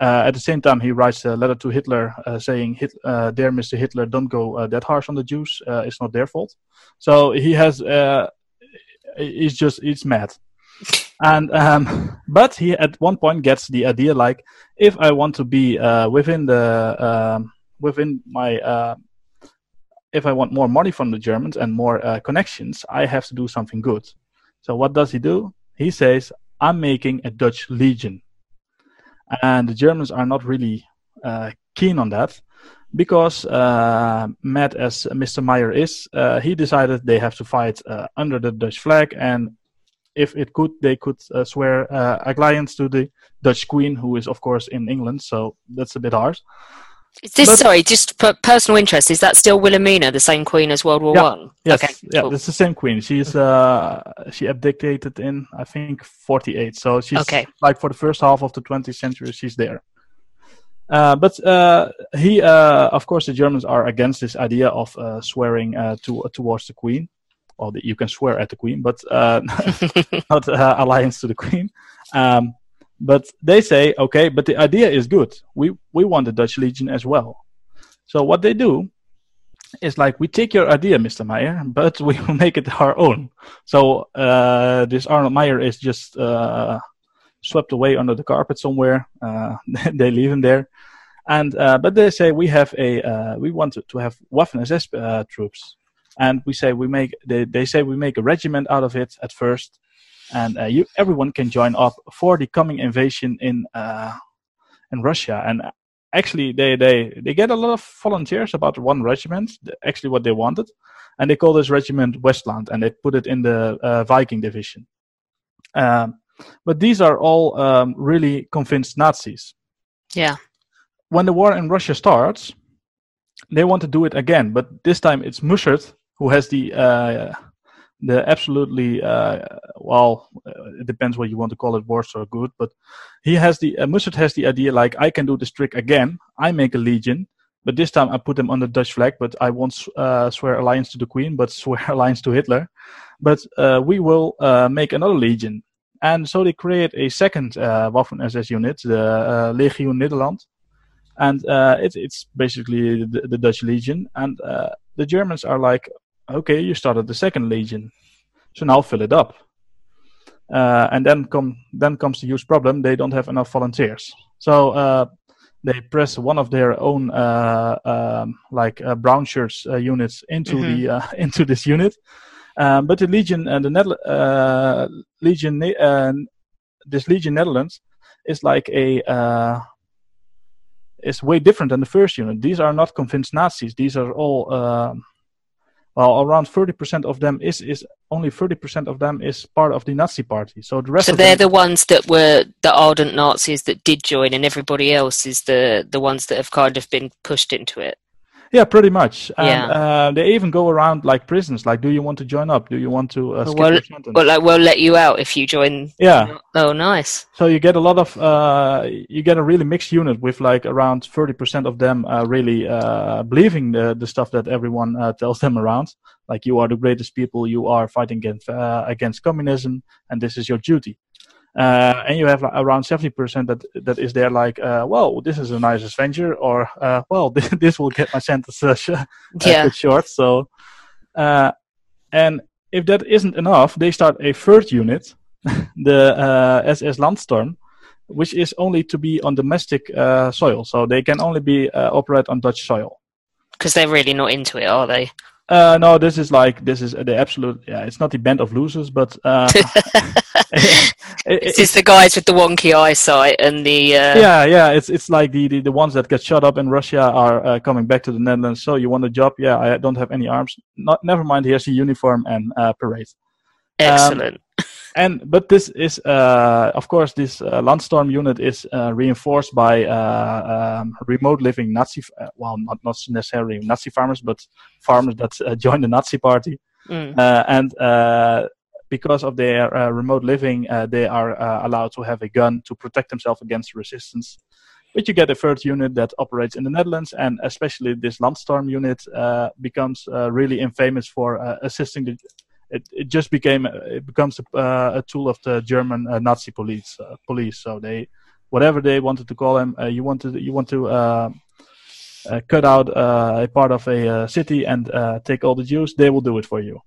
Uh, at the same time, he writes a letter to Hitler uh, saying, Hit- uh, dear Mister Hitler, don't go uh, that harsh on the Jews. Uh, it's not their fault. So he has, uh, he's just, he's mad. And, um, but he at one point gets the idea, like, if I want to be uh, within the, um, within my, uh, if I want more money from the Germans and more uh, connections, I have to do something good. So what does he do? He says, I'm making a Dutch Legion. And the Germans are not really uh, keen on that, because uh, mad as Mister Meijer is, uh, he decided they have to fight uh, under the Dutch flag, and if it could, they could uh, swear uh, alliance to the Dutch Queen, who is of course in England. So that's a bit harsh. Is this, but, sorry, just per- personal interest, is that still Wilhelmina, the same queen as World War yeah, One? Yes, okay, yeah, cool. It's the same queen. She's uh, she abdicated in, I think, forty-eight. So she's okay. Like for the first half of the twentieth century, she's there. Uh, but uh, he, uh, of course, the Germans are against this idea of uh, swearing uh, to uh, towards the queen, or that you can swear at the queen, but uh, not uh, alliance to the queen. Um, But they say, okay, but the idea is good. We we want the Dutch Legion as well. So what they do is like, we take your idea, Mister Meijer, but we will make it our own. So uh, this Arnold Meijer is just uh, swept away under the carpet somewhere. Uh, they leave him there, and uh, but they say we have a uh, we want to have Waffen-S S uh, troops, and we say we make they they say we make a regiment out of it at first. And uh, you, everyone can join up for the coming invasion in uh, in Russia. And actually, they, they, they get a lot of volunteers, about one regiment, actually what they wanted. And they call this regiment Westland, and they put it in the uh, Viking division. Um, but these are all um, really convinced Nazis. Yeah. When the war in Russia starts, they want to do it again. But this time it's Mussert who has the... Uh, The absolutely, uh, well, it depends what you want to call it, worse or good, but he has the, uh, Mussert has the idea, like, I can do this trick again, I make a legion, but this time I put them on the Dutch flag, but I won't uh, swear alliance to the Queen, but swear alliance to Hitler, but uh, we will uh, make another legion. And so they create a second uh, Waffen-S S unit, the uh, Legion Nederland, and uh, it, it's basically the, the Dutch legion, and uh, the Germans are like, okay, you started the second legion, so now fill it up. Uh, and then come then comes the huge problem: they don't have enough volunteers. So uh, they press one of their own uh, um, like uh, brown shirts uh, units into mm-hmm. the uh, into this unit. Um, but the legion and uh, the Nether- uh, legion uh, this Legion Netherlands is like a uh, is way different than the first unit. These are not convinced Nazis. These are all. Uh, Well, around thirty percent of them is, is only thirty percent of them is part of the Nazi party. So the rest. So of they're them, the ones that were the ardent Nazis that did join, and everybody else is the, the ones that have kind of been pushed into it. Yeah, pretty much. And, yeah. Uh, they even go around like prisons. Like, do you want to join up? Do you want to uh, skip well, your sentence? Well, like, we'll let you out if you join. Yeah. Oh, nice. So you get a lot of, uh, you get a really mixed unit with like around thirty percent of them uh, really uh, believing the, the stuff that everyone uh, tells them around. Like, you are the greatest people. You are fighting against, uh, against communism, and this is your duty. Uh, and you have like, around seventy percent that, that is there like, uh, well, this is a nice adventure, or, uh, well, this, this will get my sentence uh, sh- yeah. uh, short. So, uh, and if that isn't enough, they start a third unit, the uh, S S Landstorm, which is only to be on domestic uh, soil. So they can only be uh, operate on Dutch soil. Because they're really not into it, are they? Uh, no, this is like, this is the absolute, yeah, it's not the band of losers, but... Uh, it, it, it's just the guys with the wonky eyesight and the... Uh... Yeah, yeah, it's it's like the, the, the ones that get shot up in Russia are uh, coming back to the Netherlands. So you want a job? Yeah, I don't have any arms. Not, never mind, here's the uniform and uh, parade. Excellent. Um, and But this is, uh, of course, this uh, Landstorm unit is uh, reinforced by uh, um, remote living Nazi, f- uh, well, not, not necessarily Nazi farmers, but farmers that uh, joined the Nazi party. Mm. Uh, and uh, because of their uh, remote living, uh, they are uh, allowed to have a gun to protect themselves against resistance. But you get a third unit that operates in the Netherlands, and especially this Landstorm unit uh, becomes uh, really infamous for uh, assisting the... It it just became it becomes a, uh, a tool of the German uh, Nazi police uh, police. So they, whatever they wanted to call them, uh, you want to you want to uh, uh, cut out uh, a part of a uh, city and uh, take all the Jews. They will do it for you.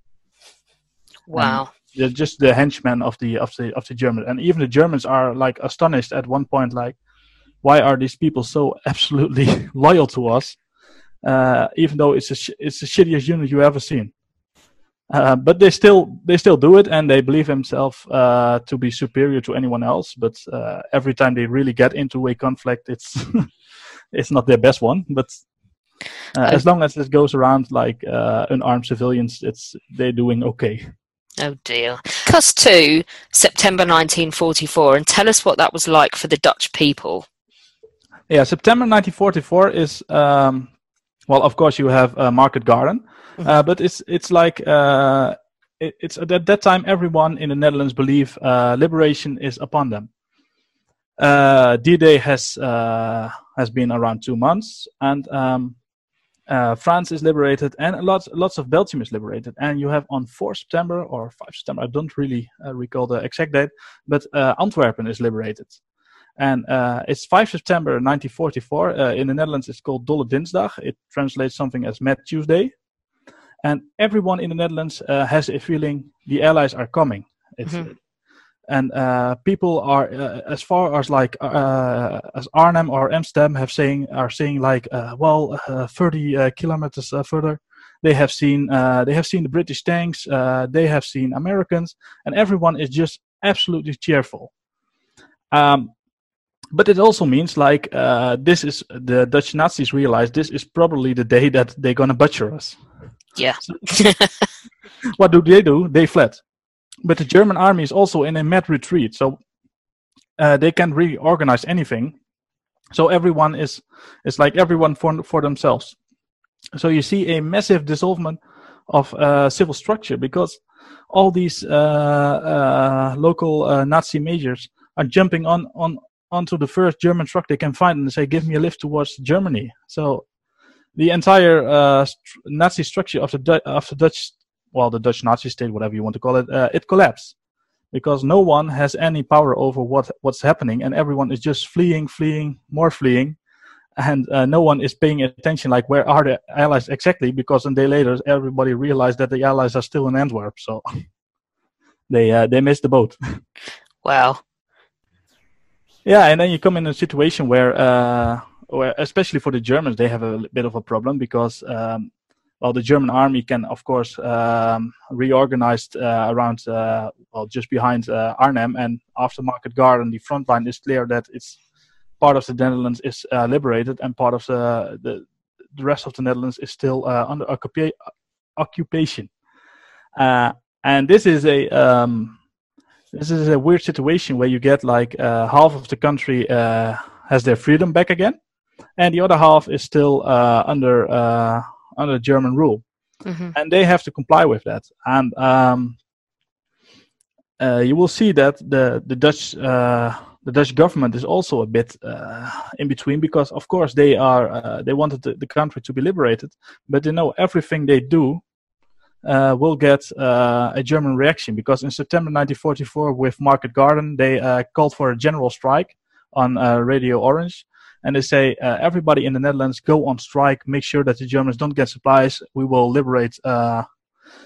Wow! Um, they're just the henchmen of the of the of the Germans, and even the Germans are like astonished at one point. Like, why are these people so absolutely loyal to us? Uh, even though it's a sh- it's the shittiest unit you've ever seen. Uh, but they still they still do it, and they believe themselves uh, to be superior to anyone else. But uh, every time they really get into a conflict, it's it's not their best one. But uh, oh. as long as this goes around like uh, unarmed civilians, it's they're doing okay. Oh dear! Cuss two, September nineteen forty-four, and tell us what that was like for the Dutch people. Yeah, September nineteen forty-four is. Um, Well, of course, you have uh, Market Garden, mm-hmm. uh, but it's it's like uh, it, it's at that time everyone in the Netherlands believe uh, liberation is upon them. Uh, D-Day has uh, has been around two months, and um, uh, France is liberated, and lots lots of Belgium is liberated. And you have on fourth of September or fifth of September, I don't really uh, recall the exact date, but uh, Antwerpen is liberated. And uh, it's fifth of September nineteen forty-four. Uh, in the Netherlands, it's called Dolle Dinsdag. It translates something as Mad Tuesday. And everyone in the Netherlands uh, has a feeling the Allies are coming. It's, mm-hmm. And uh, people are, uh, as far as like uh, as Arnhem or Amsterdam, have saying are saying like, uh, well, uh, thirty uh, kilometers uh, further, they have seen uh, they have seen the British tanks. Uh, they have seen Americans, and everyone is just absolutely cheerful. Um, But it also means like uh, this is the Dutch Nazis realize this is probably the day that they're gonna butcher us. Yeah. What do they do? They fled. But the German army is also in a mad retreat, so uh, they can't really organize anything. So everyone is it's like everyone for for themselves. So you see a massive dissolvement of uh, civil structure because all these uh, uh, local uh, Nazi majors are jumping on on. onto the first German truck they can find and say, give me a lift towards Germany. So the entire uh, st- Nazi structure of the, du- of the Dutch, well, the Dutch Nazi state, whatever you want to call it, uh, it collapsed because no one has any power over what, what's happening, and everyone is just fleeing, fleeing, more fleeing, and uh, no one is paying attention, like, where are the Allies exactly, because a day later everybody realized that the Allies are still in Antwerp, so they uh, they missed the boat. Wow. Yeah, and then you come in a situation where, uh, where, especially for the Germans, they have a bit of a problem because, um, well, the German army can, of course, um, reorganize uh, around, uh, well, just behind uh, Arnhem, and after Market Garden, the front line is clear that it's part of the Netherlands is uh, liberated, and part of the, the the rest of the Netherlands is still uh, under occupa- occupation. Uh, and this is a um, This is a weird situation where you get like uh, half of the country uh, has their freedom back again, and the other half is still uh, under uh, under German rule, mm-hmm. and they have to comply with that. And um, uh, you will see that the the Dutch uh, the Dutch government is also a bit uh, in between, because of course they are uh, they wanted the, the country to be liberated, but they know everything they do Uh, will get uh, a German reaction, because in September nineteen forty-four with Market Garden they uh, called for a general strike on uh, Radio Orange, and they say uh, everybody in the Netherlands go on strike, make sure that the Germans don't get supplies, we will liberate uh,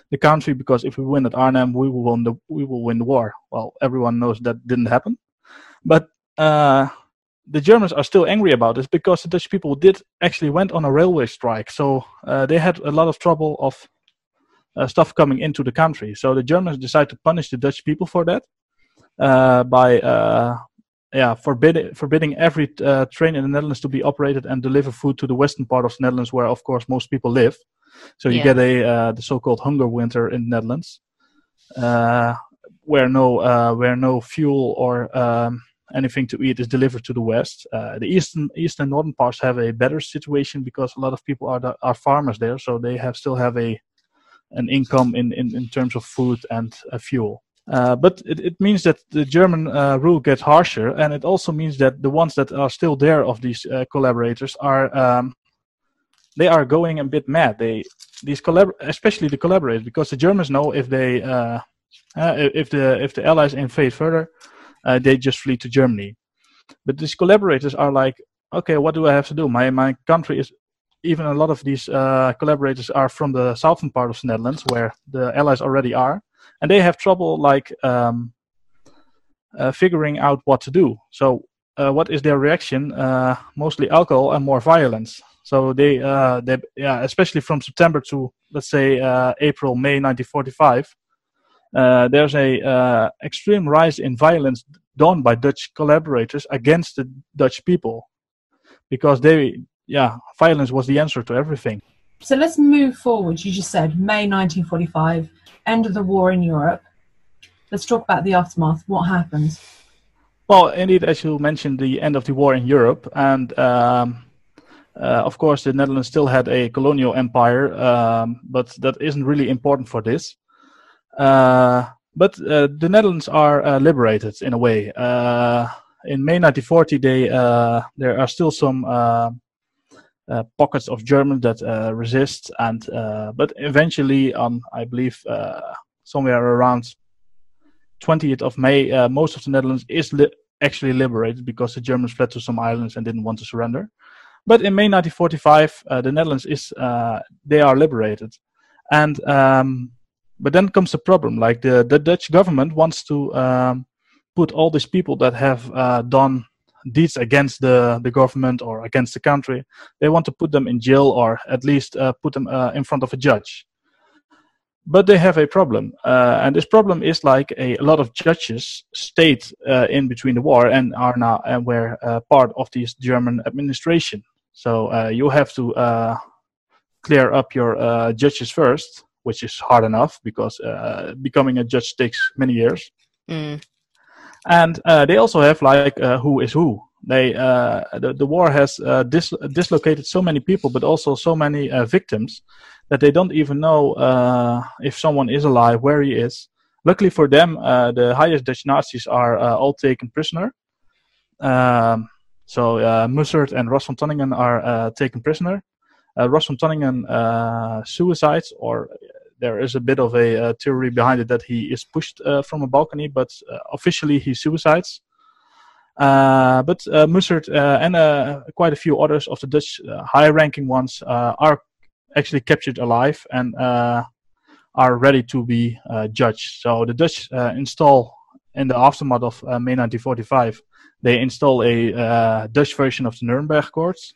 the country, because if we win at Arnhem we will win the, we will win the war. Well, everyone knows that didn't happen, but uh, the Germans are still angry about this, because the Dutch people did actually went on a railway strike, so uh, they had a lot of trouble of Uh, stuff coming into the country. So the Germans decided to punish the Dutch people for that uh, by uh, yeah, forbid- forbidding every uh, train in the Netherlands to be operated and deliver food to the western part of the Netherlands, where of course most people live. So you yeah. get a uh, the so-called hunger winter in the Netherlands, uh, where no uh, where no fuel or um, anything to eat is delivered to the west. Uh, the eastern eastern and northern parts have a better situation, because a lot of people are the, are farmers there, so they have still have a an income in, in, in terms of food and uh, fuel. Uh, but it, it means that the German uh, rule gets harsher, and it also means that the ones that are still there of these uh, collaborators are um, they are going a bit mad. They these collabor- especially the collaborators, because the Germans know if they uh, uh, if the if the Allies invade further, uh, they just flee to Germany. But these collaborators are like, okay, what do I have to do? My my country is. Even a lot of these uh, collaborators are from the southern part of the Netherlands, where the Allies already are, and they have trouble like um, uh, figuring out what to do. So, uh, what is their reaction? Uh, mostly alcohol and more violence. So they, uh, they, yeah, especially from September to let's say uh, April, May nineteen forty-five, uh, there's a uh, extreme rise in violence done by Dutch collaborators against the Dutch people, because they. Yeah, violence was the answer to everything. So let's move forward. You just said May nineteen forty-five, end of the war in Europe. Let's talk about the aftermath. What happened? Well, indeed, as you mentioned, the end of the war in Europe. And um, uh, of course, the Netherlands still had a colonial empire, um, but that isn't really important for this. Uh, but uh, the Netherlands are uh, liberated in a way. Uh, in May nineteen forty, they uh, there are still some... Uh, Uh, pockets of Germans that uh, resist, and uh, but eventually, um, I believe, uh, somewhere around twentieth of May, uh, most of the Netherlands is li- actually liberated, because the Germans fled to some islands and didn't want to surrender. But in May nineteen forty-five, uh, the Netherlands is uh, they are liberated, and um, but then comes the problem. Like the, the Dutch government wants to um, put all these people that have uh, done. deeds against the, the government or against the country, they want to put them in jail, or at least uh, put them uh, in front of a judge. But they have a problem, uh, and this problem is like a, a lot of judges stayed uh, in between the war and are now and were uh, part of this German administration. So uh, you have to uh, clear up your uh, judges first, which is hard enough, because uh, becoming a judge takes many years. Mm. And uh, they also have like uh, who is who. They uh, the, the war has uh, dis- dislocated so many people, but also so many uh, victims, that they don't even know uh, if someone is alive, where he is. Luckily for them, uh, the highest Dutch Nazis are uh, all taken prisoner. Um, so uh, Mussert and Rost van Tonningen are uh, taken prisoner. Uh, Rost van Tonningen uh, suicides, or there is a bit of a uh, theory behind it that he is pushed uh, from a balcony, but uh, officially he suicides. Uh, but uh, Mussert uh, and uh, quite a few others of the Dutch uh, high-ranking ones uh, are actually captured alive and uh, are ready to be uh, judged. So the Dutch uh, install, in the aftermath of uh, May nineteen forty-five, they install a uh, Dutch version of the Nuremberg courts.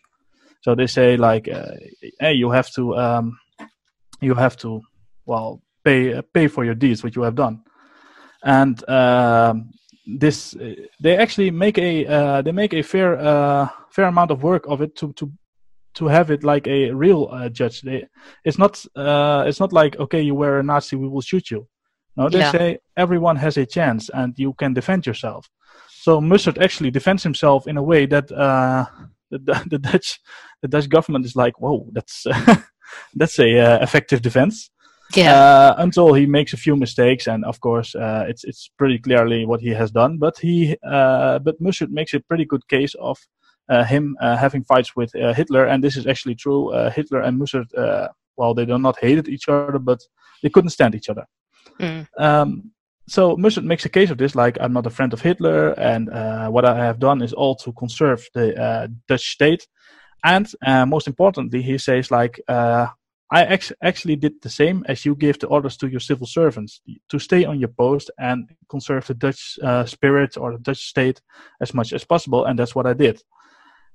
So they say like, uh, hey, you have to, um, you have to, well, pay uh, pay for your deeds, which you have done, and uh, this uh, they actually make a uh, they make a fair uh, fair amount of work of it to to to have it like a real uh, judge. They, it's not uh, it's not like, okay, you were a Nazi, we will shoot you. No, they yeah. say everyone has a chance and you can defend yourself. So Mussert actually defends himself in a way that uh, the, the Dutch the Dutch government is like, whoa, that's uh, that's a uh, effective defense. Yeah. Uh, until he makes a few mistakes, and of course, uh, it's it's pretty clearly what he has done. But he, uh, but Mussert makes a pretty good case of uh, him uh, having fights with uh, Hitler, and this is actually true. Uh, Hitler and Mussert, uh, well, they do not hated each other, but they couldn't stand each other. Mm. Um, so Mussert makes a case of this, like, I'm not a friend of Hitler, and uh, what I have done is all to conserve the uh, Dutch state, and uh, most importantly, he says like. Uh, I ex- actually did the same as you gave the orders to your civil servants to stay on your post and conserve the Dutch uh, spirit or the Dutch state as much as possible, and that's what I did.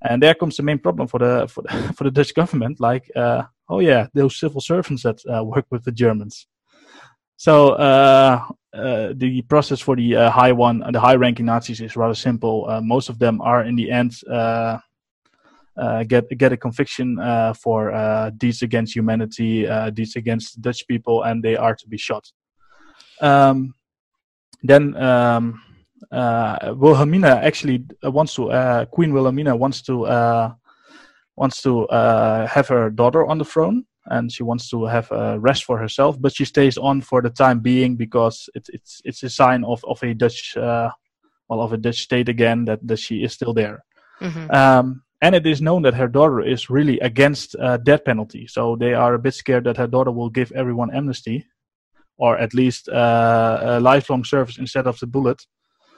And there comes the main problem for the for the, for the Dutch government, like, uh, oh yeah, those civil servants that uh, work with the Germans. So uh, uh, the process for the uh, high one, the high-ranking Nazis is rather simple. Uh, most of them are in the end. Uh, Uh, get get a conviction uh, for uh, deeds against humanity, uh, deeds against Dutch people, and they are to be shot. Um, then um, uh, Wilhelmina actually wants to uh, Queen Wilhelmina wants to uh, wants to uh, have her daughter on the throne, and she wants to have a rest for herself. But she stays on for the time being because it's it's it's a sign of of a Dutch uh, well of a Dutch state again that, that she is still there. Mm-hmm. Um, And it is known that her daughter is really against uh, death penalty. So they are a bit scared that her daughter will give everyone amnesty. Or at least uh, a lifelong service instead of the bullet.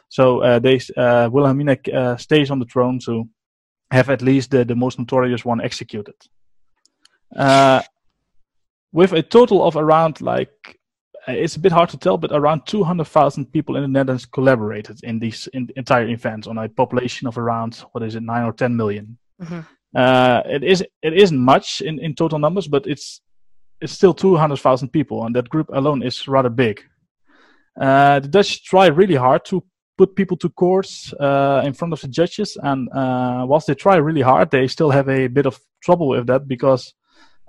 So uh, they, uh, Wilhelmina uh, stays on the throne to have at least the, the most notorious one executed. Uh, with a total of around, like, it's a bit hard to tell, but around two hundred thousand people in the Netherlands collaborated in these in entire events on a population of around, what is it, nine or ten million. Mm-hmm. Uh, it is, it isn't much in, in total numbers, but it's it's still two hundred thousand people, and that group alone is rather big. Uh, the Dutch try really hard to put people to courts uh, in front of the judges, and uh, whilst they try really hard, they still have a bit of trouble with that because...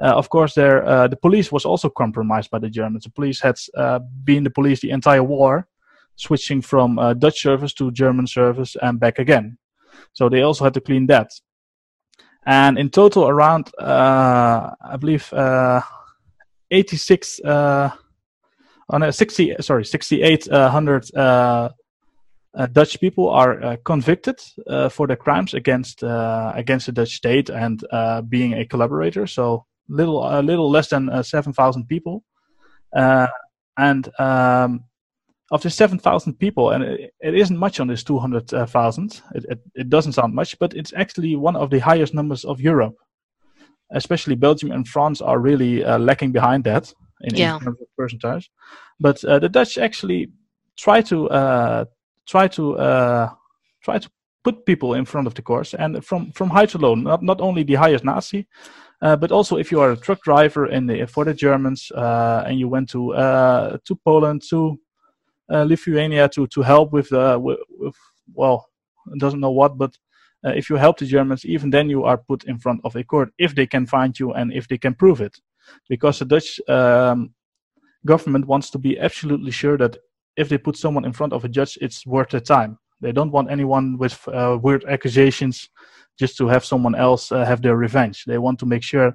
Uh, of course, there uh, the police was also compromised by the Germans. The police had uh, been the police the entire war, switching from uh, Dutch service to German service and back again. So they also had to clean that. And in total, around, uh, I believe, uh, eighty-six, uh, oh no, sixty, sorry, sixty-eight uh, hundred uh, uh, Dutch people are uh, convicted uh, for their crimes against uh, against the Dutch state and uh, being a collaborator. So. Little, a uh, little less than uh, seven thousand people, uh, and um, of the seven thousand people, and it, it isn't much on this two hundred thousand. It, it it doesn't sound much, but it's actually one of the highest numbers of Europe. Especially Belgium and France are really uh, lacking behind that in, yeah. in terms of percentage. But uh, the Dutch actually try to uh, try to uh, try to put people in front of the course, and from from high to low, not not only the highest Nazi. Uh, but also, if you are a truck driver in the, for the Germans uh, and you went to uh, to Poland, to uh, Lithuania to to help with, uh, with, with well, doesn't know what, but uh, if you help the Germans, even then you are put in front of a court if they can find you and if they can prove it, because the Dutch um, government wants to be absolutely sure that if they put someone in front of a judge, it's worth their time. They don't want anyone with uh, weird accusations. Just to have someone else uh, have their revenge. They want to make sure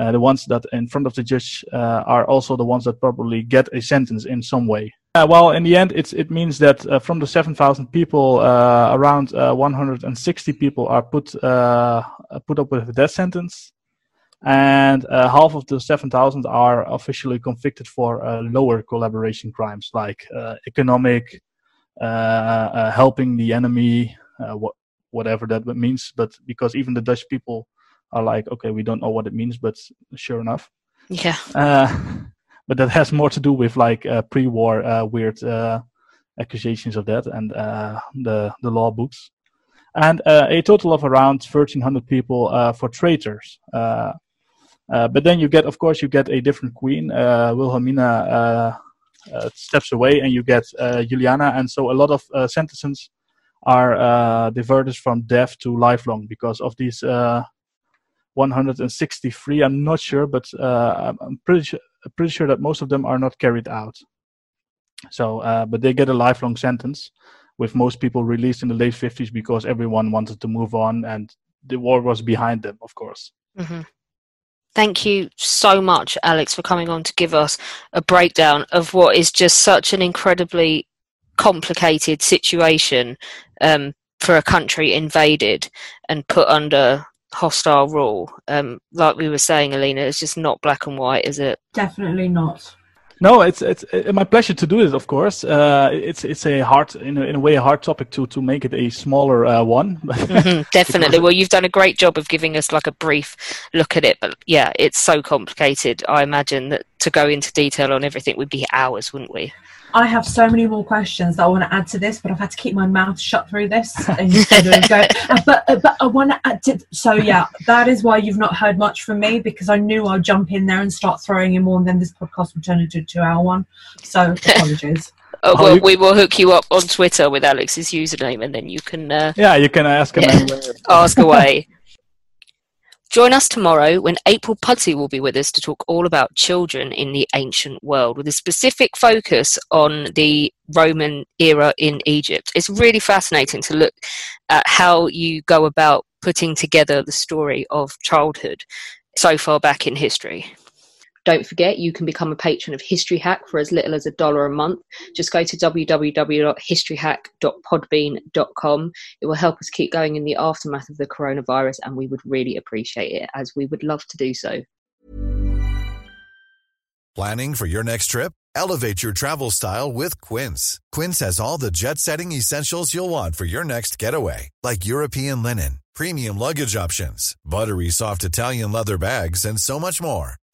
uh, the ones that in front of the judge uh, are also the ones that probably get a sentence in some way. Uh, well, in the end, it's, it means that uh, from the seven thousand people, uh, around uh, one hundred sixty people are put uh, put up with a death sentence. And uh, half of the seven thousand are officially convicted for uh, lower collaboration crimes like uh, economic, uh, uh, helping the enemy, uh, what. whatever that means, but because even the Dutch people are like, okay, we don't know what it means, but sure enough. Yeah. Uh, but that has more to do with like uh, pre-war uh, weird uh, accusations of that and uh, the, the law books. And uh, a total of around thirteen hundred people uh, for traitors. Uh, uh, but then you get, of course, you get a different queen. Uh, Wilhelmina uh, uh, steps away and you get uh, Juliana. And so a lot of uh, sentences are uh, diverted from death to lifelong because of these uh, one hundred sixty-three. I'm not sure, but uh, I'm pretty sure, pretty sure that most of them are not carried out. So, uh, but they get a lifelong sentence, with most people released in the late fifties because everyone wanted to move on and the war was behind them, of course. Mm-hmm. Thank you so much, Alex, for coming on to give us a breakdown of what is just such an incredibly complicated situation um, for a country invaded and put under hostile rule. Um, like we were saying, Alina, it's just not black and white, is it? Definitely not. No, it's it's it, my pleasure to do it. Of course, uh, it's it's a hard, in a, in a way, a hard topic to, to make it a smaller uh, one. Mm-hmm, definitely. Well, you've done a great job of giving us like a brief look at it, but yeah, it's so complicated. I imagine that to go into detail on everything would be hours, wouldn't we? I have so many more questions that I want to add to this, but I've had to keep my mouth shut through this. Instead of going, but but I want to add to, so yeah, that is why you've not heard much from me, because I knew I'd jump in there and start throwing in more, and then this podcast would turn into a two-hour one. So apologies. Oh, well, we will hook you up on Twitter with Alex's username, and then you can uh, yeah, you can ask him anywhere. Ask away. Join us tomorrow when April Pudsey will be with us to talk all about children in the ancient world, with a specific focus on the Roman era in Egypt. It's really fascinating to look at how you go about putting together the story of childhood so far back in history. Don't forget, you can become a patron of History Hack for as little as a dollar a month. Just go to w w w dot history hack dot podbean dot com. It will help us keep going in the aftermath of the coronavirus, and we would really appreciate it, as we would love to do so. Planning for your next trip? Elevate your travel style with Quince. Quince has all the jet-setting essentials you'll want for your next getaway, like European linen, premium luggage options, buttery soft Italian leather bags, and so much more.